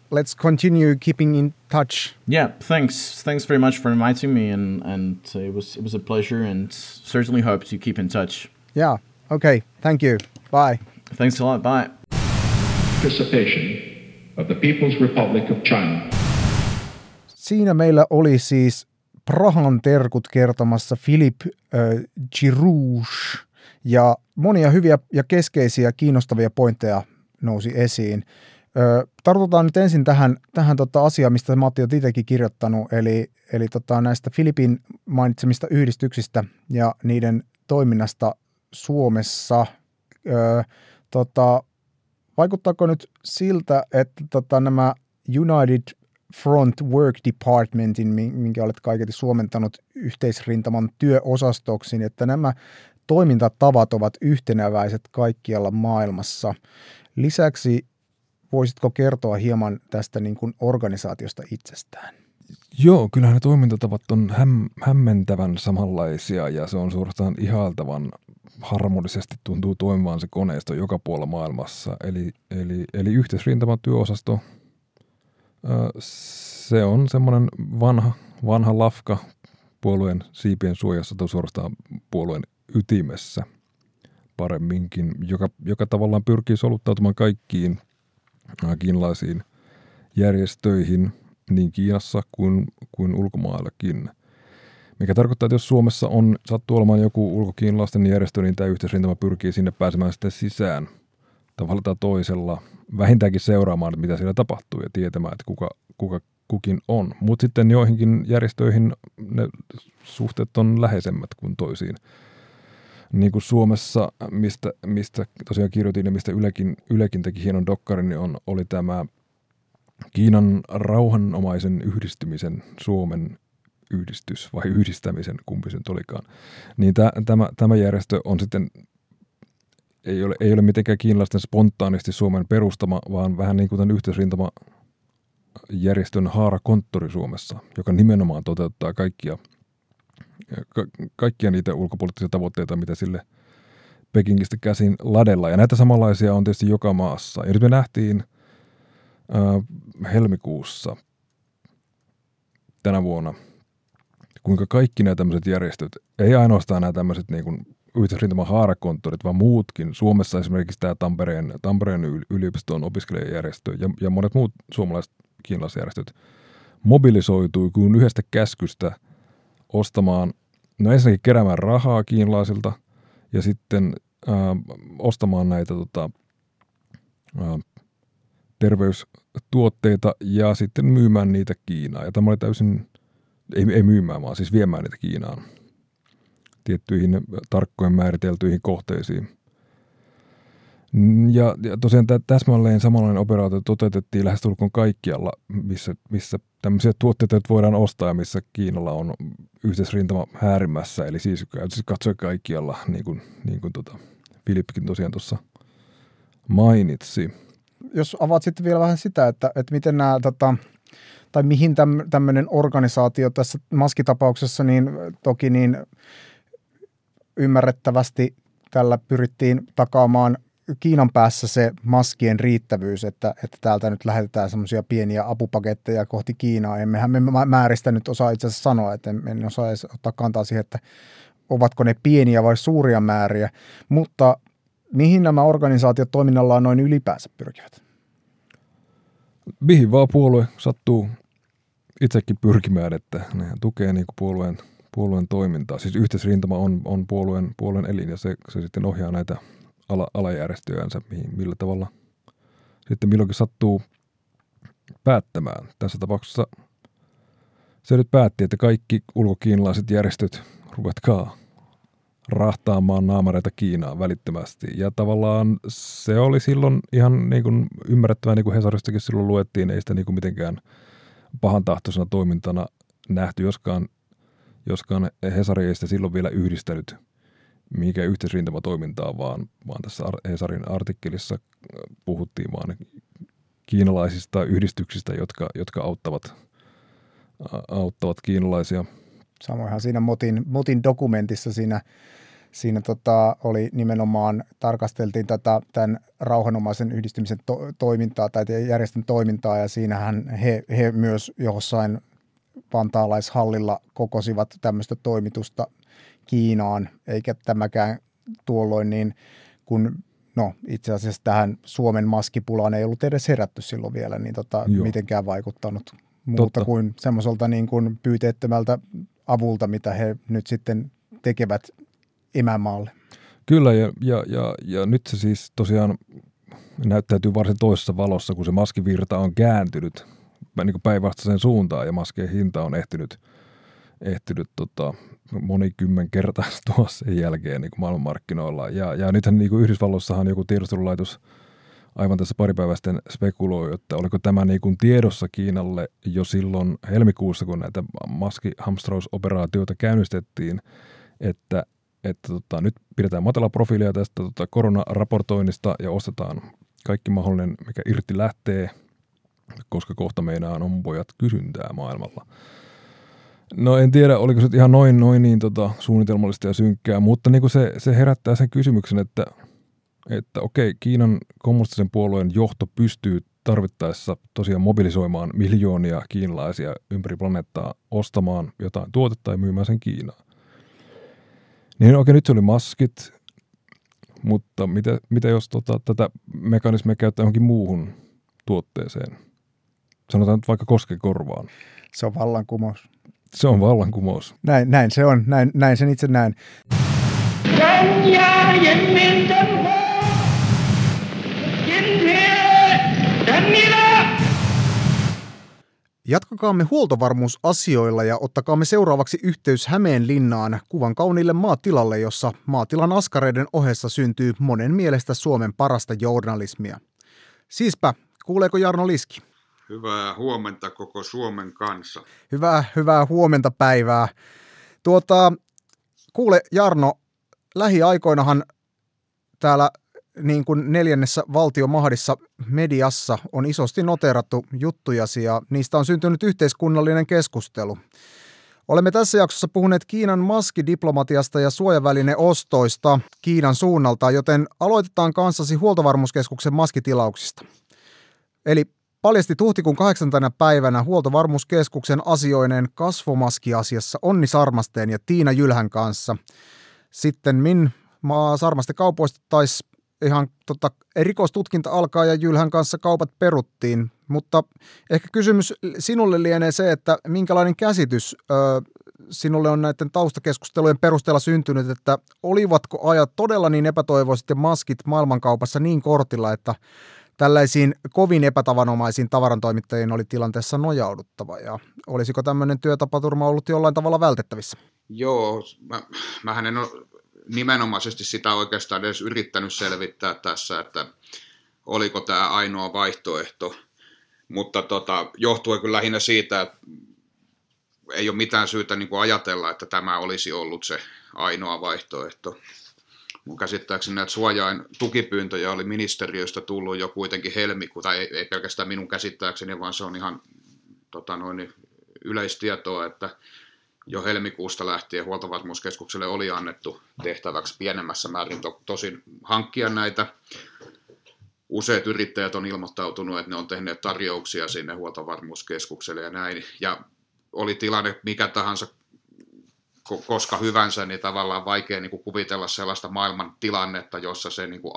let's continue keeping in touch. Yeah, thanks. Thanks very much for inviting me, and it was a pleasure, and certainly hope to keep in touch. Yeah. Okay. Thank you. Bye. Thanks a lot. Bye. Participation of the People's Republic of China. Siinä meillä oli siis Prahan terkut kertomassa Filip Jirouš, ja monia hyviä ja keskeisiä kiinnostavia pointteja nousi esiin. Tartutaan nyt ensin tähän asiaan, mistä Matti on itsekin kirjoittanut, eli näistä Filipin mainitsemista yhdistyksistä ja niiden toiminnasta Suomessa. Vaikuttaako nyt siltä, että nämä United Front Work Departmentin, minkä olet kaiketi suomentanut yhteisrintaman työosastoksi, että nämä toimintatavat ovat yhtenäväiset kaikkialla maailmassa. Lisäksi voisitko kertoa hieman tästä niin kuin organisaatiosta itsestään? Joo, kyllähän ne toimintatavat on hämmentävän samanlaisia, ja se on suorastaan ihailtavan harmonisesti tuntuu toimimaan se koneisto joka puolella maailmassa. Eli yhteisrintaman työosasto, se on semmoinen vanha lafka puolueen siipien suojassa, tai suorastaan puolueen ytimessä paremminkin, joka tavallaan pyrkii soluttautumaan kaikkiin kiinalaisiin järjestöihin niin Kiinassa kuin ulkomaillakin. Mikä tarkoittaa, että jos Suomessa sattuu olemaan joku ulkokiinalaisten järjestö, niin tämä yhteisrintama pyrkii sinne pääsemään sitten sisään tavalla tai toisella, vähintäänkin seuraamaan, että mitä siellä tapahtuu ja tietämään, että kuka kukin on. Mutta sitten joihinkin järjestöihin ne suhteet on läheisemmät kuin toisiin. Niin kuin Suomessa, mistä tosiaan kirjoitin ja mistä Ylekin teki hienon dokkarin, niin oli tämä Kiinan rauhanomaisen yhdistymisen Suomen yhdistys vai yhdistämisen, kumpi se nyt olikaan. Niin tämä järjestö on sitten, ei ole mitenkään kiinalaisten spontaanisti Suomen perustama, vaan vähän niin kuin tämän yhteisrintamajärjestön haarakonttori Suomessa, joka nimenomaan toteuttaa kaikkia niitä ulkopoliittisia tavoitteita, mitä sille Pekingistä käsin ladella. Ja näitä samanlaisia on tietysti joka maassa. Ja nyt me nähtiin helmikuussa tänä vuonna, kuinka kaikki nämä tämmöiset järjestöt, ei ainoastaan nämä tämmöiset niin kuin yhteisrintaman haarakonttorit, vaan muutkin. Suomessa esimerkiksi tämä Tampereen yliopiston opiskelijajärjestö ja monet muut suomalaiset kiinalaisjärjestöt mobilisoitui kuin yhdestä käskystä ostamaan, no ensinnäkin keräämään rahaa kiinalaisilta ja sitten ostamaan näitä terveystuotteita ja sitten myymään niitä Kiinaan. Ja tämä oli täysin, ei myymään vaan siis viemään niitä Kiinaan tiettyihin tarkkojen määriteltyihin kohteisiin. Ja tosiaan täsmälleen samanlainen operaatio toteutettiin lähestulkoon kaikkialla, missä tämmöisiä tuotteita nyt voidaan ostaa ja missä Kiinalla on yhteisrintama häärimässä. Eli siis katsoi kaikkialla, niin kuin Filippikin tosiaan tuossa mainitsi. Jos avaat sitten vielä vähän sitä, että miten nämä... Tai mihin tämmöinen organisaatio tässä maskitapauksessa, niin toki niin ymmärrettävästi tällä pyrittiin takaamaan Kiinan päässä se maskien riittävyys, että täältä nyt lähetetään semmoisia pieniä apupaketteja kohti Kiinaa. Emmehän me määristä nyt osaa itse asiassa sanoa, että en osaa edes ottaa kantaa siihen, että ovatko ne pieniä vai suuria määriä, mutta mihin nämä organisaatiot toiminnallaan noin ylipäänsä pyrkivät? Mihin vaan puolue sattuu itsekin pyrkimään, että ne tukee niin kuin puolueen toimintaa. Siis yhteisrintama on puolueen elin ja se sitten ohjaa näitä alajärjestöjänsä, millä tavalla sitten milloinkin sattuu päättämään. Tässä tapauksessa se nyt päätti, että kaikki ulkokiinalaiset järjestöt ruvetkaa rahtaamaan naamareita Kiinaan välittömästi. Ja tavallaan se oli silloin ihan niin kuin ymmärrettävää, niin kuin Hesaristakin silloin luettiin, ei sitä niin kuin mitenkään pahantahtoisena toimintana nähty, joskaan Hesari ei sitä silloin vielä yhdistänyt mihinkään yhteisrintamatoimintaa, vaan tässä Hesarin artikkelissa puhuttiin vaan kiinalaisista yhdistyksistä, jotka auttavat kiinalaisia. Samoinhan siinä Motin dokumentissa siinä oli nimenomaan, tarkasteltiin tämän rauhanomaisen yhdistymisen toimintaa tai järjestön toimintaa, ja siinähän he myös jossain vantaalaishallilla kokosivat tämmöistä toimitusta Kiinaan, eikä tämäkään tuolloin niin kun itse asiassa tähän Suomen maskipulaan ei ollut edes herätty silloin vielä, niin mitenkään vaikuttanut muuta kuin semmoiselta niin kuin pyyteettömältä avulta, mitä he nyt sitten tekevät emämaalle. Kyllä, ja nyt se siis tosiaan näyttäytyy varsin toisessa valossa, kun se maskivirta on kääntynyt niin kuin päinvastaiseen suuntaan, ja maskien hinta on ehtinyt monikymmenkertaistua sen jälkeen niin kuin maailmanmarkkinoilla. Ja nythän niin kuin Yhdysvalloissahan joku tiedustelulaitos aivan tässä pari päivää sitten spekuloi, että oliko tämä niin kuin tiedossa Kiinalle jo silloin helmikuussa, kun näitä maskihamstrausoperaatioita käynnistettiin, että nyt pidetään matala profiilia tästä koronaraportoinnista ja ostetaan kaikki mahdollinen, mikä irti lähtee, koska kohta meinaan on pojat kysyntää maailmalla. No en tiedä, oliko se ihan noin niin suunnitelmallista ja synkkää, mutta niin kuin se herättää sen kysymyksen, että okei, Kiinan kommunistisen puolueen johto pystyy tarvittaessa tosiaan mobilisoimaan miljoonia kiinalaisia ympäri planeettaa ostamaan jotain tuotetta ja myymään sen Kiinaan. Niin okei, nyt se oli maskit, mutta mitä jos tätä mekanismia käyttää johonkin muuhun tuotteeseen? Sanotaan nyt vaikka koskekorvaan. Se on vallankumous. Se on vallankumous. Näin se on, näin sen itse näen. Jatkakaamme huoltovarmuusasioilla ja ottakaamme seuraavaksi yhteys Hämeenlinnaan kuvan kauniille maatilalle, jossa maatilan askareiden ohessa syntyy monen mielestä Suomen parasta journalismia. Siispä, kuuleeko Jarno Liski? Hyvää huomenta koko Suomen kanssa. Hyvää huomenta päivää. Kuule Jarno, lähiaikoinahan täällä niin kuin neljännessä valtiomahdissa mediassa on isosti noteerattu juttujasi ja niistä on syntynyt yhteiskunnallinen keskustelu. Olemme tässä jaksossa puhuneet Kiinan maskidiplomatiasta ja suojavälineostoista Kiinan suunnalta, joten aloitetaan kanssasi Huoltovarmuuskeskuksen maskitilauksista. Eli paljasti huhtikuun 8. päivänä Huoltovarmuuskeskuksen asioineen kasvomaskiasiassa Onni Sarmasteen ja Tiina Jylhän kanssa. Sittemmin Sarmaste kaupoistaisi ihan rikostutkinta alkaa ja Jylhän kanssa kaupat peruttiin, mutta ehkä kysymys sinulle lienee se, että minkälainen käsitys sinulle on näiden taustakeskustelujen perusteella syntynyt, että olivatko ajat todella niin epätoivoiset ja maskit maailmankaupassa niin kortilla, että tällaisiin kovin epätavanomaisiin tavarantoimittajien oli tilanteessa nojauduttava ja olisiko tämmöinen työtapaturma ollut jollain tavalla vältettävissä? Joo, mähän en ole nimenomaisesti sitä oikeastaan edes yrittänyt selvittää tässä, että oliko tämä ainoa vaihtoehto, mutta johtuen kyllä lähinnä siitä, että ei ole mitään syytä niin kuin ajatella, että tämä olisi ollut se ainoa vaihtoehto. Mun käsittääkseni näitä suojain tukipyyntöjä oli ministeriöstä tullut jo kuitenkin helmikuun, tai ei pelkästään minun käsittääkseni, vaan se on ihan yleistietoa, että jo helmikuusta lähtien Huoltovarmuuskeskukselle oli annettu tehtäväksi pienemmässä määrin tosin hankkia näitä. Useat yrittäjät on ilmoittautunut, että ne on tehneet tarjouksia sinne Huoltovarmuuskeskukselle ja näin. Ja oli tilanne mikä tahansa, koska hyvänsä, niin tavallaan vaikea niin kuin kuvitella sellaista maailman tilannetta, jossa se niin kuin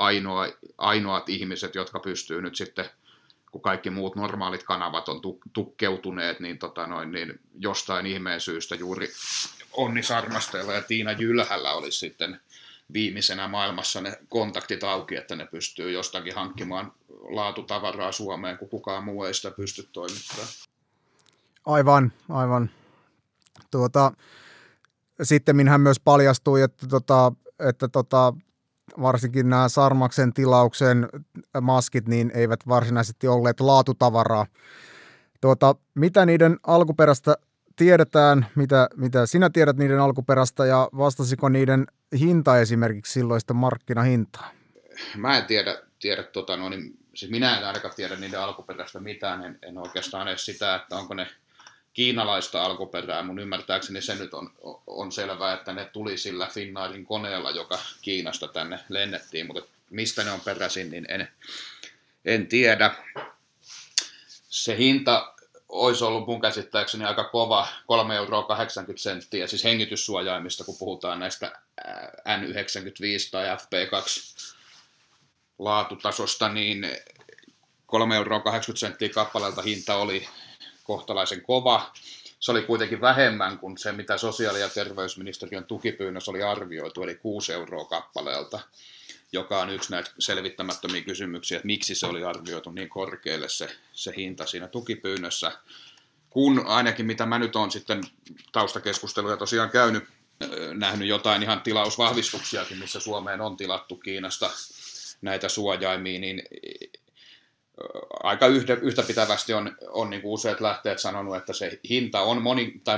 ainoat ihmiset, jotka pystyy nyt sitten, kun kaikki muut normaalit kanavat on tukkeutuneet, niin, niin jostain ihmeen syystä juuri Onni Sarmasteella ja Tiina Jylhällä olisi sitten viimeisenä maailmassa ne kontaktit auki, että ne pystyy jostakin hankkimaan laatutavaraa Suomeen, kun kukaan muu ei sitä pysty toimittamaan. Aivan. Sittemminhän myös paljastui, että varsinkin nämä Sarmaksen tilauksen maskit niin eivät varsinaisesti olleet laatutavaraa. Mitä niiden alkuperästä tiedetään, mitä sinä tiedät niiden alkuperästä ja vastasiko niiden hinta esimerkiksi silloista markkinahintaa? Mä en tiedä siis minä en ainakaan tiedä niiden alkuperästä mitään, en oikeastaan edes sitä, että onko ne kiinalaista alkuperää. Mun ymmärtääkseni se nyt on selvää, että ne tuli sillä Finnairin koneella, joka Kiinasta tänne lennettiin, mutta mistä ne on peräisin, niin en tiedä. Se hinta olisi ollut mun käsittääkseni aika kova, 3,80 €, siis hengityssuojaimista, kun puhutaan näistä N95 tai FP2 laatutasosta, niin 3,80 € kappaleelta hinta oli kohtalaisen kova. Se oli kuitenkin vähemmän kuin se, mitä sosiaali- ja terveysministeriön tukipyynnössä oli arvioitu, eli 6 € kappaleelta, joka on yksi näitä selvittämättömiä kysymyksiä, että miksi se oli arvioitu niin korkealle se hinta siinä tukipyynnössä, kun ainakin mitä mä nyt olen sitten taustakeskusteluja tosiaan käynyt, nähnyt jotain ihan tilausvahvistuksiakin, missä Suomeen on tilattu Kiinasta näitä suojaimia, niin aika yhtäpitävästi on niin kuin useat lähteet sanonut, että se hinta on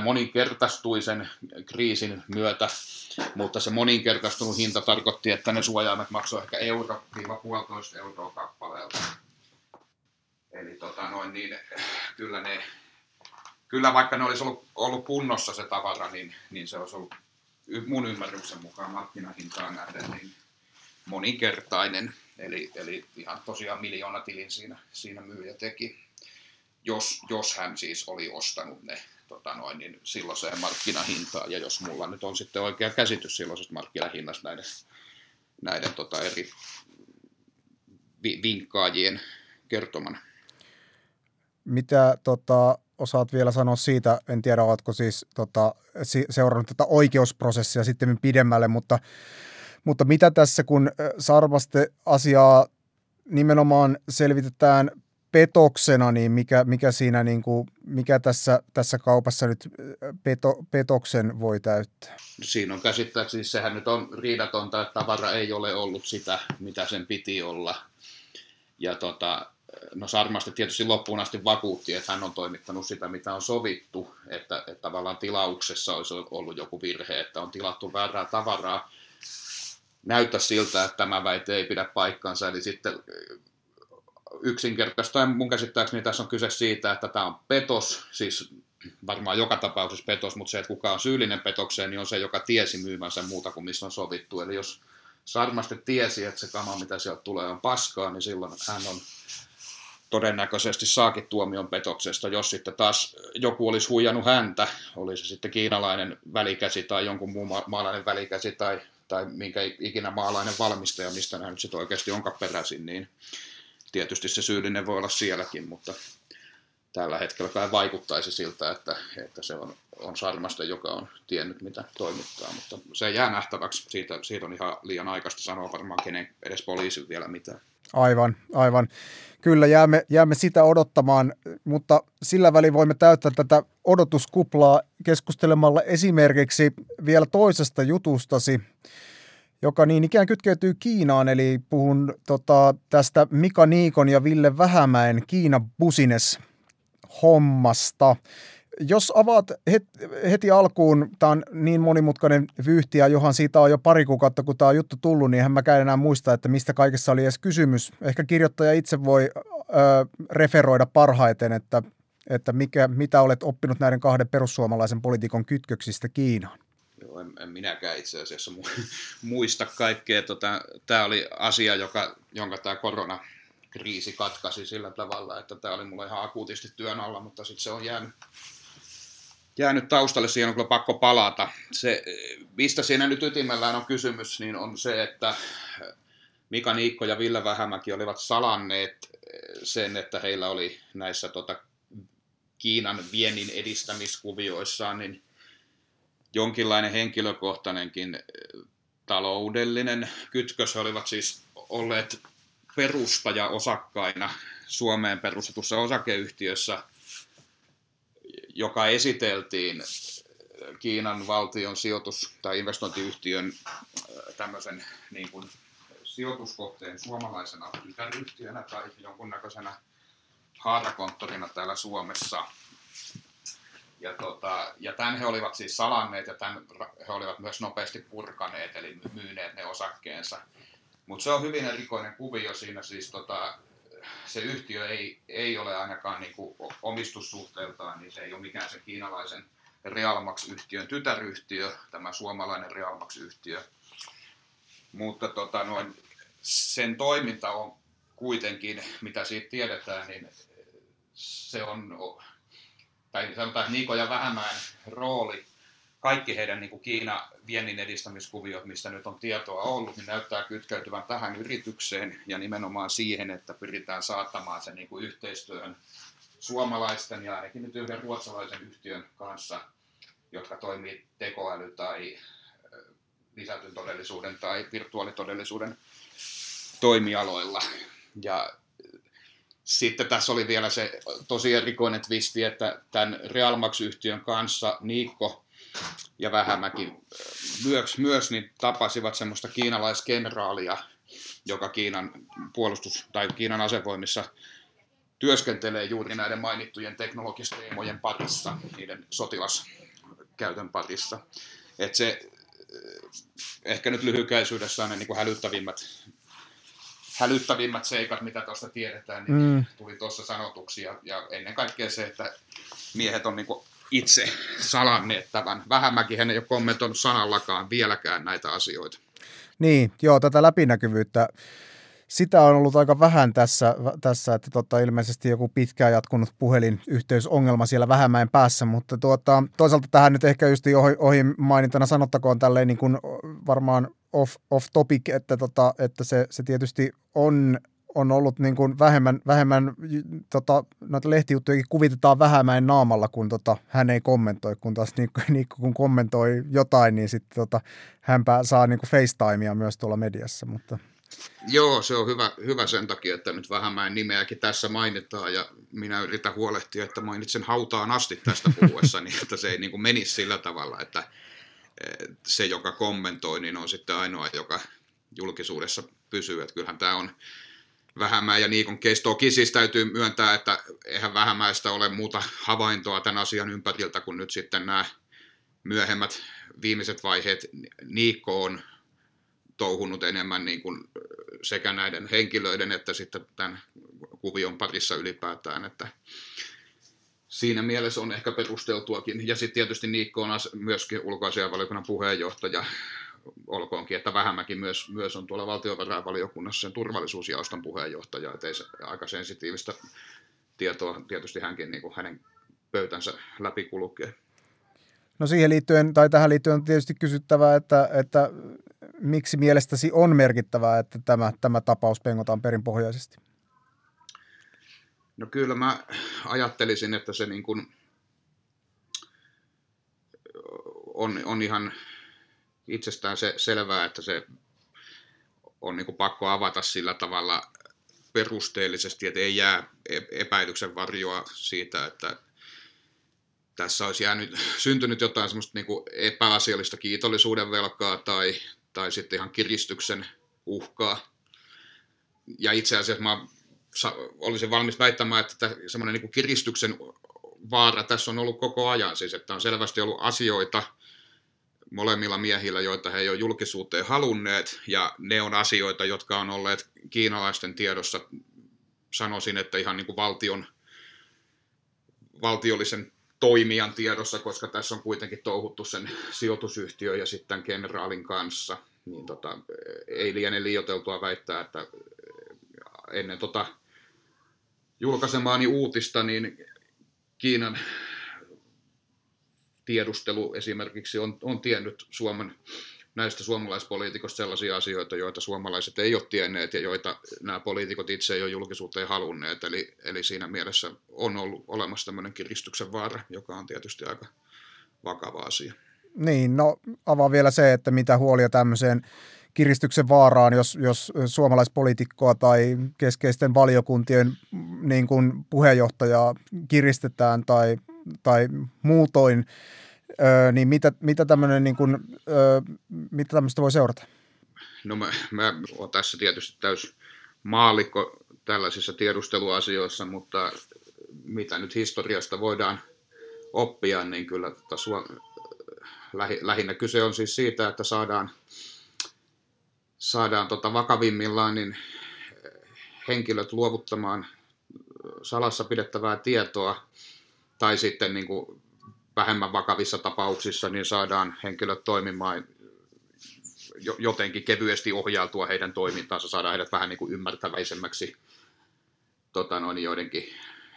moninkertaistui sen kriisin myötä, mutta se moninkertaistunut hinta tarkoitti, että ne suojaimet maksoivat ehkä 1–1,5 € kappaleelta. Eli kyllä ne, vaikka ne olisi ollut kunnossa se tavara, niin se olisi ollut mun ymmärryksen mukaan markkinahintaan nähden niin moninkertainen. Eli ihan tosiaan miljoonatilin siinä myyjä teki, jos hän siis oli ostanut ne niin silloiseen markkinahintaan, ja jos mulla nyt on sitten oikea käsitys silloisesta markkinahinnasta näiden eri vinkkaajien kertomana. Mitä osaat vielä sanoa siitä, en tiedä oletko siis seurannut tätä oikeusprosessia sitten pidemmälle, mutta mitä tässä, kun Sarmaste-asiaa nimenomaan selvitetään petoksena, niin mikä tässä kaupassa nyt petoksen voi täyttää? Siinä on käsittääkseni, sehän nyt on riidatonta, että tavara ei ole ollut sitä, mitä sen piti olla. Ja Sarmaste tietysti loppuun asti vakuutti, että hän on toimittanut sitä, mitä on sovittu, että tavallaan tilauksessa olisi ollut joku virhe, että on tilattu väärää tavaraa. Näyttää siltä, että tämä väite ei pidä paikkaansa, eli sitten yksinkertaista. Mun käsittääkseni tässä on kyse siitä, että tämä on petos, siis varmaan joka tapauksessa petos, mutta se, että kuka on syyllinen petokseen, niin on se, joka tiesi myymänsä muuta kuin missä on sovittu. Eli jos Sarmaste tiesi, että se kama, mitä sieltä tulee, on paskaa, niin silloin hän on todennäköisesti saakin tuomion petoksesta. Jos sitten taas joku olisi huijannut häntä, oli se sitten kiinalainen välikäsi tai jonkun muun maalainen välikäsi tai minkä ikinä maalainen valmistaja, mistä hän nyt sitten oikeasti onkaan peräisin, niin tietysti se syyllinen voi olla sielläkin, mutta tällä hetkellä vähän vaikuttaisi siltä, että se on Sarmaste, joka on tiennyt, mitä toimittaa, mutta se jää nähtäväksi. Siitä on ihan liian aikaista sanoa varmaan kenen edes poliisin vielä mitään. Aivan. Kyllä, jäämme sitä odottamaan, mutta sillä välin voimme täyttää tätä odotuskuplaa keskustelemalla esimerkiksi vielä toisesta jutustasi, joka niin ikään kytkeytyy Kiinaan, eli puhun tästä Mika Niikon ja Ville Vähämäen Kiina-business-hommasta. Jos avaat heti alkuun, tämä on niin monimutkainen vyyhti ja johan siitä on jo pari kuukautta, kun tämä on juttu tullut, niin en mäkään enää muista, että mistä kaikessa oli edes kysymys. Ehkä kirjoittaja itse voi referoida parhaiten, että mitä olet oppinut näiden kahden perussuomalaisen poliitikon kytköksistä Kiinaan. Joo, en minäkään itse asiassa muista kaikkea. Tämä oli asia, jonka tämä koronakriisi katkaisi sillä tavalla, että tämä oli mulla ihan akuutisti työn alla, mutta sitten se on jäänyt taustalle, siihen on kyllä pakko palata. Se, mistä siinä nyt ytimellään on kysymys, niin on se, että Mika Niikko ja Ville Vähämäki olivat salanneet sen, että heillä oli näissä Kiinan viennin edistämiskuvioissaan niin jonkinlainen henkilökohtainenkin taloudellinen kytkös. He olivat siis olleet perustajaosakkaina Suomeen perustetussa osakeyhtiössä, joka esiteltiin Kiinan valtion sijoitus- tai investointiyhtiön tämmöisen niin kuin sijoituskohteen suomalaisena tytäryhtiönä tai jonkunnäköisenä haarakonttorina täällä Suomessa. Ja tämän he olivat siis salanneet ja tämän he olivat myös nopeasti purkaneet, eli myyneet ne osakkeensa. Mutta se on hyvin erikoinen kuvio siinä siis se yhtiö ei ole ainakaan niin kuin omistussuhteeltaan, niin se ei ole mikään se kiinalaisen Realmax-yhtiön tytäryhtiö, tämä suomalainen Realmax-yhtiö. Mutta sen toiminta on kuitenkin, mitä siitä tiedetään, niin se on, tai sanotaan Niikon ja Vähämäen rooli, kaikki heidän niin kuin Kiina-viennin edistämiskuviot, mistä nyt on tietoa ollut, niin näyttää kytkeytyvän tähän yritykseen ja nimenomaan siihen, että pyritään saattamaan sen niin kuin yhteistyöhön suomalaisten ja ainakin nyt yhden ruotsalaisen yhtiön kanssa, jotka toimii tekoäly- tai lisätyn todellisuuden tai virtuaalitodellisuuden toimialoilla. Ja sitten tässä oli vielä se tosi erikoinen twisti, että tämän Realmax-yhtiön kanssa Niikko ja Vähämäki myös niin tapasivat semmoista kiinalaiskenraalia, joka Kiinan asevoimissa työskentelee juuri näiden mainittujen teknologisteemojen parissa, niiden sotilaskäytön parissa. Et se ehkä nyt lyhykäisyydessä on ne niin kuin hälyttävimmät seikat, mitä tuosta tiedetään, niin tuli tuossa sanotuksi. Ja ennen kaikkea se, että miehet on niin kuin itse salanneet tämän. Vähämäki hän ei ole kommentoinut sanallakaan vieläkään näitä asioita. Niin, joo, tätä läpinäkyvyyttä. Sitä on ollut aika vähän tässä että ilmeisesti joku pitkään jatkunut puhelinyhteysongelma siellä Vähämäen päässä, mutta toisaalta tähän nyt ehkä just ohi mainintana sanottakoon tälleen niin kuin varmaan off topic, että se tietysti on ollut niin kuin vähemmän noita lehtijuttujakin kuvitetaan Vähämäen naamalla, kun hän ei kommentoi, kun taas Niikko kun kommentoi jotain, niin sitten hän saa niin kuin FaceTimea myös tuolla mediassa. Mutta joo, se on hyvä sen takia, että nyt Vähämäen nimeäkin tässä mainitaan, ja minä yritän huolehtia, että mainitsen hautaan asti tästä puhuessa, niin että se ei niin kuin menisi sillä tavalla, että se, joka kommentoi, niin on sitten ainoa, joka julkisuudessa pysyy, että kyllähän tämä on Vähämäen ja Niikon case. Toki siis täytyy myöntää, että eihän Vähämäestä ole muuta havaintoa tämän asian ympäriltä, kun nyt sitten nämä myöhemmät viimeiset vaiheet Niikko on touhunut enemmän niin kuin sekä näiden henkilöiden että sitten tämän kuvion parissa ylipäätään, että siinä mielessä on ehkä perusteltuakin. Ja sitten tietysti Niikko on myöskin ulkoasiainvaliokunnan puheenjohtaja, olkoonkin, että Vähämäki myös on tuolla valtiovarainvaliokunnassa sen turvallisuusjaoston puheenjohtaja, ettei se aika sensitiivistä tietoa tietysti hänkin niin kuin hänen pöytänsä läpi kulkee. No siihen liittyen, tai tähän liittyen on tietysti kysyttävää, että miksi mielestäsi on merkittävää, että tämä tapaus pengotaan perinpohjaisesti? No kyllä mä ajattelisin, että se niin kuin on ihan itsestään se selvää, että se on niin kuin pakko avata sillä tavalla perusteellisesti, että ei jää epäilyksen varjoa siitä, että tässä olisi syntynyt jotain semmoista niin kuin epäasiallista kiitollisuuden velkaa tai sitten ihan kiristyksen uhkaa. Ja itse asiassa mä olisin valmis väittämään, että semmoinen niin kuin kiristyksen vaara tässä on ollut koko ajan. Siis, että on selvästi ollut asioita molemmilla miehillä, joita he ei ole julkisuuteen halunneet, ja ne on asioita, jotka on olleet kiinalaisten tiedossa, sanoisin, että ihan niin kuin valtiollisen toimijan tiedossa, koska tässä on kuitenkin touhuttu sen sijoitusyhtiön ja sitten generaalin kanssa, niin ei liene liioiteltua väittää, että ennen julkaisemaani uutista, niin Kiinan tiedustelu esimerkiksi on tiennyt näistä suomalaispoliitikoista sellaisia asioita, joita suomalaiset ei ole tienneet ja joita nämä poliitikot itse ei ole julkisuuteen halunneet. Eli siinä mielessä on ollut olemassa tämmöinen kiristyksen vaara, joka on tietysti aika vakava asia. Niin, no avaa vielä se, että mitä huolia tämmöiseen kiristyksen vaaraan, jos suomalaispoliitikkoa tai keskeisten valiokuntien niin kuin puheenjohtajaa kiristetään tai muutoin, niin mitä tämmöinen niin kuin mitä tämmöistä voi seurata? No mä olen tässä tietysti täys maallikko tällaisissa tiedusteluasioissa, mutta mitä nyt historiasta voidaan oppia, niin kyllä lähinnä kyse on siis siitä, että saadaan vakavimmillaan niin henkilöt luovuttamaan salassa pidettävää tietoa, tai sitten niin kuin vähemmän vakavissa tapauksissa niin saadaan henkilöt toimimaan jotenkin kevyesti ohjailtua heidän toimintaansa, saadaan heidät vähän niin kuin ymmärtäväisemmäksi joidenkin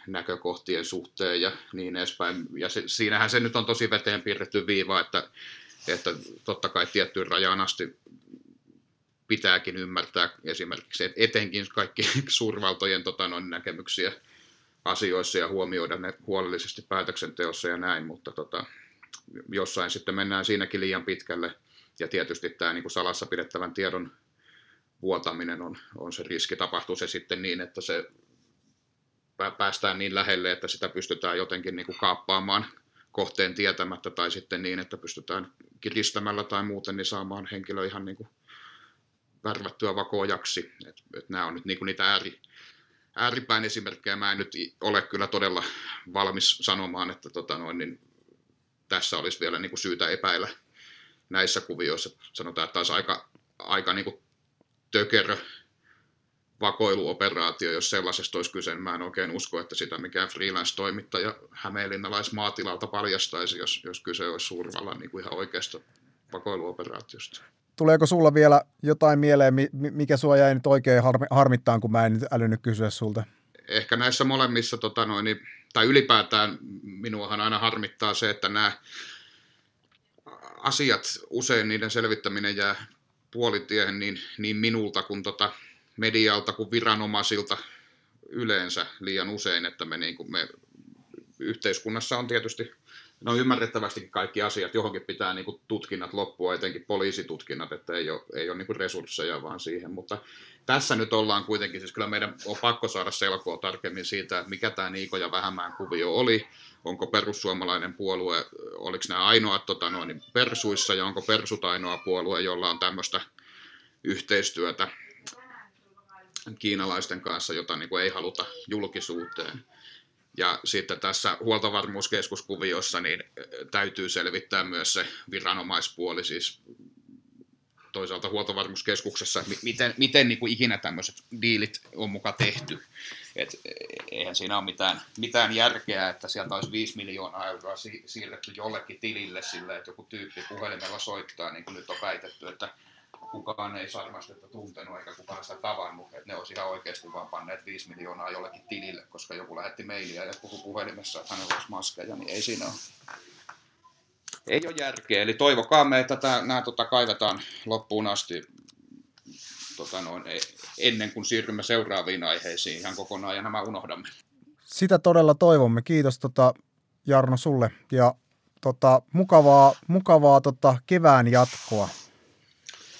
näkökohtien suhteen ja niin edespäin. Ja siinähän se nyt on tosi veteen piirretty viiva, että totta kai tiettyyn rajaan asti pitääkin ymmärtää esimerkiksi etenkin kaikki suurvaltojen näkemyksiä asioissa ja huomioida ne huolellisesti päätöksenteossa ja näin, mutta jossain sitten mennään siinäkin liian pitkälle, ja tietysti tämä niin kuin salassa pidettävän tiedon vuotaminen on se riski. Tapahtuu se sitten niin, että se päästään niin lähelle, että sitä pystytään jotenkin niin kuin kaappaamaan kohteen tietämättä, tai sitten niin, että pystytään kiristämällä tai muuten niin saamaan henkilö ihan niin kuin värvättyä vakoojaksi. Et nämä on nyt niin kuin niitä ääripäin esimerkkejä. Mä en nyt ole kyllä todella valmis sanomaan, että niin tässä olisi vielä niin kuin syytä epäillä näissä kuvioissa. Sanotaan, että taas aika niin kuin tökerö vakoiluoperaatio, jos sellaisesta olisi kyse. Mä en oikein usko, että sitä mikään freelance-toimittaja hämeenlinnalaismaatilalta paljastaisi, jos kyse olisi suurvallan niin kuin ihan oikeasta vakoiluoperaatiosta. Tuleeko sulla vielä jotain mieleen, mikä sua jäi nyt oikein harmittaan, kun mä en nyt älynyt kysyä sulta? Ehkä näissä molemmissa, tai ylipäätään minuahan aina harmittaa se, että nämä asiat, usein niiden selvittäminen jää puolitiehen niin minulta kuin medialta kuin viranomaisilta yleensä liian usein, että me yhteiskunnassa on tietysti ymmärrettävästi kaikki asiat, johonkin pitää niinku tutkinnat loppua, etenkin poliisitutkinnat, että ei ole niinku resursseja vaan siihen, mutta tässä nyt ollaan kuitenkin, siis kyllä meidän on pakko saada selkoa tarkemmin siitä, että mikä tämä Niikon ja Vähämäen kuvio oli, onko perussuomalainen puolue, oliko nämä ainoat persuissa ja onko persut ainoa puolue, jolla on tämmöistä yhteistyötä kiinalaisten kanssa, jota niinku ei haluta julkisuuteen. Ja sitten tässä huoltovarmuuskeskuskuviossa niin täytyy selvittää myös se viranomaispuoli, siis toisaalta huoltovarmuuskeskuksessa, miten niin kuin ikinä tämmöiset diilit on muka tehty. Et eihän siinä ole mitään järkeä, että sieltä olisi 5 miljoonaa euroa siirretty jollekin tilille sillä, että joku tyyppi puhelimella soittaa, niin kuin nyt on väitetty, että kukaan ei Sarmastetta tuntenut eikä kukaan sitä tavannut, että ne olisi ihan oikeasti vaan panneet 5 miljoonaa jollekin tilille, koska joku lähetti mailia ja puhui puhelimessa, että hänellä olisi maskeja, niin ei siinä ole. Ei ole järkeä, eli toivokaamme, että nämä kaivetaan loppuun asti ennen kuin siirrymme seuraaviin aiheisiin ihan kokonaan ja nämä unohdamme. Sitä todella toivomme. Kiitos Jarno sulle ja mukavaa kevään jatkoa.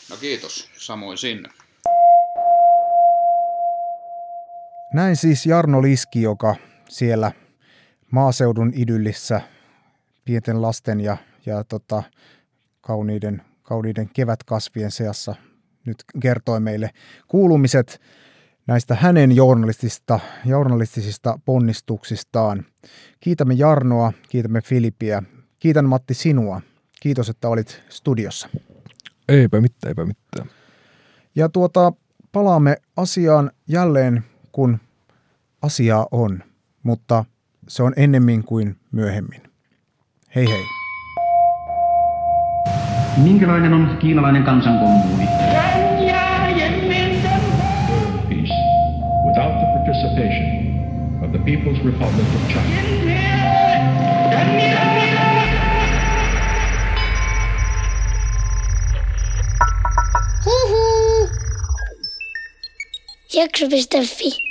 No kiitos, samoin sinne. Näin siis Jarno Liski, joka siellä maaseudun idyllissä pienten lasten ja kauniiden kevätkasvien seassa nyt kertoi meille kuulumiset näistä hänen journalistisista ponnistuksistaan. Kiitämme Jarnoa, kiitämme Filipiä, kiitän Matti sinua. Kiitos, että olit studiossa. Eipä mitään. Ja palaamme asiaan jälleen, kun asiaa on, mutta se on ennemmin kuin myöhemmin. Hei hei. Minkälainen on kiinalainen kansankommuuni? Peace without the participation of the People's Republic of China. Jakso.fi